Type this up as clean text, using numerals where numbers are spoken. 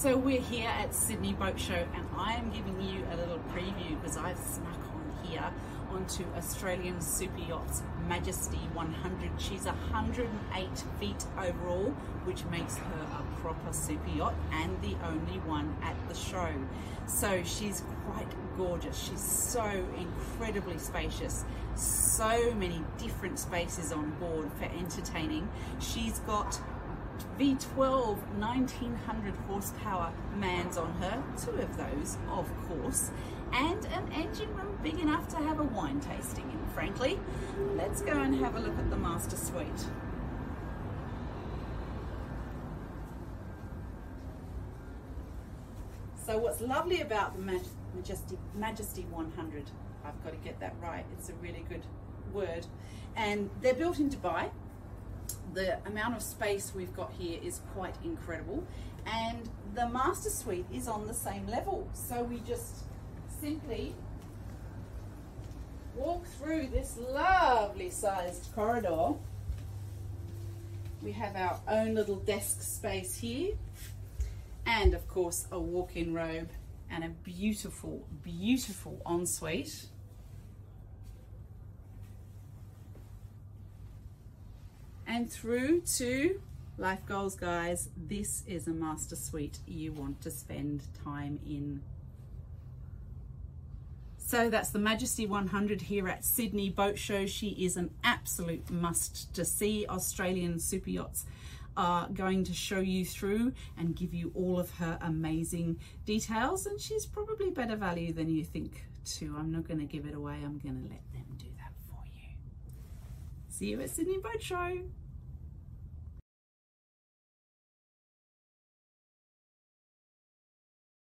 So we're here at Sydney Boat Show and I am giving you a little preview because I've snuck on here onto Australian Super Yachts Majesty 100. She's 108 feet overall, which makes her a proper super yacht and the only one at the show. So she's quite gorgeous. She's so incredibly spacious. So many different spaces on board for entertaining. She's got V12 1900 horsepower mans on her, two of those of course, and an engine room big enough to have a wine tasting in, frankly. Let's go and have a look at the master suite. So what's lovely about the Majesty 100, I've got to get that right, it's a really good word, and they're built in Dubai. The amount of space we've got here is quite incredible, and the master suite is on the same level, so we just simply walk through this lovely sized corridor. We have our own little desk space here, and of course a walk-in robe and a beautiful, beautiful ensuite. And through to life goals, guys. This is a master suite you want to spend time in. So that's the Majesty 100 here at Sydney Boat Show. She is an absolute must to see. Australian Super Yachts are going to show you through and give you all of her amazing details, and she's probably better value than you think too. I'm not going to give it away. I'm going to let them do that for you. See you at Sydney Boat Show.